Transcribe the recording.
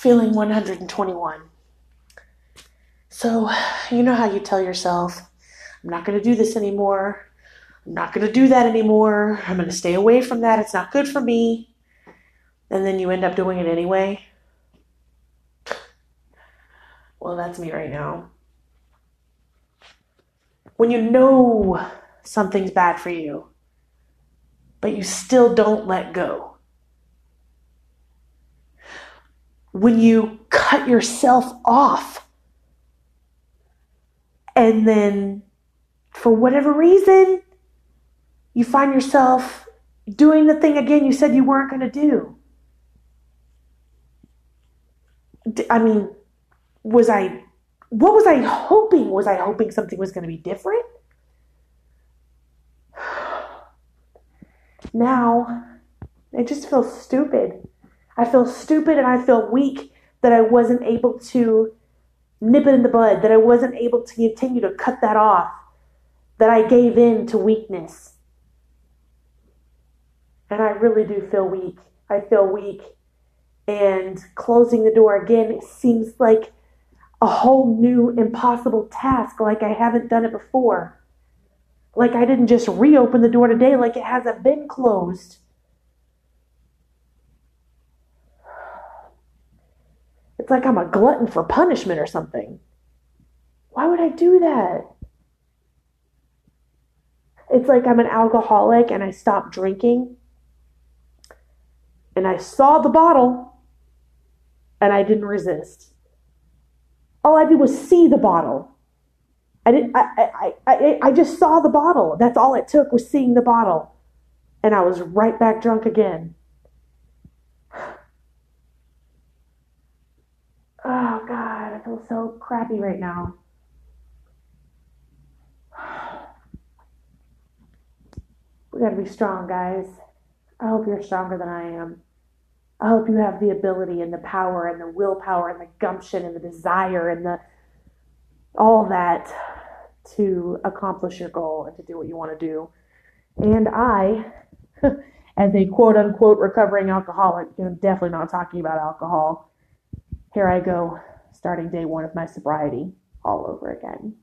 feeling 121. So, you know how you tell yourself, I'm not going to do this anymore. I'm not going to do that anymore. I'm going to stay away from that. It's not good for me. And then you end up doing it anyway. Well, that's me right now. When you know something's bad for you, but you still don't let go. When you cut yourself off and then for whatever reason, you find yourself doing the thing again you said you weren't going to do. I mean, what was I hoping? Was I hoping something was going to be different? Now, I just feel stupid. I feel stupid and I feel weak that I wasn't able to nip it in the bud, that I wasn't able to continue to cut that off, that I gave in to weakness. And I really do feel weak. I feel weak. And closing the door again, it seems like a whole new impossible task, like I haven't done it before. Like I didn't just reopen the door today, like it hasn't been closed. It's like I'm a glutton for punishment or something. Why would I do that? It's like I'm an alcoholic and I stopped drinking. And I saw the bottle and I didn't resist. All I did was see the bottle. I just saw the bottle. That's all it took was seeing the bottle. And I was right back drunk again. Oh, God, I feel so crappy right now. We gotta be strong, guys. I hope you're stronger than I am. I hope you have the ability and the power and the willpower and the gumption and the desire and the all that to accomplish your goal and to do what you want to do. And I, as a quote-unquote recovering alcoholic, I'm definitely not talking about alcohol. Here I go, starting day one of my sobriety all over again.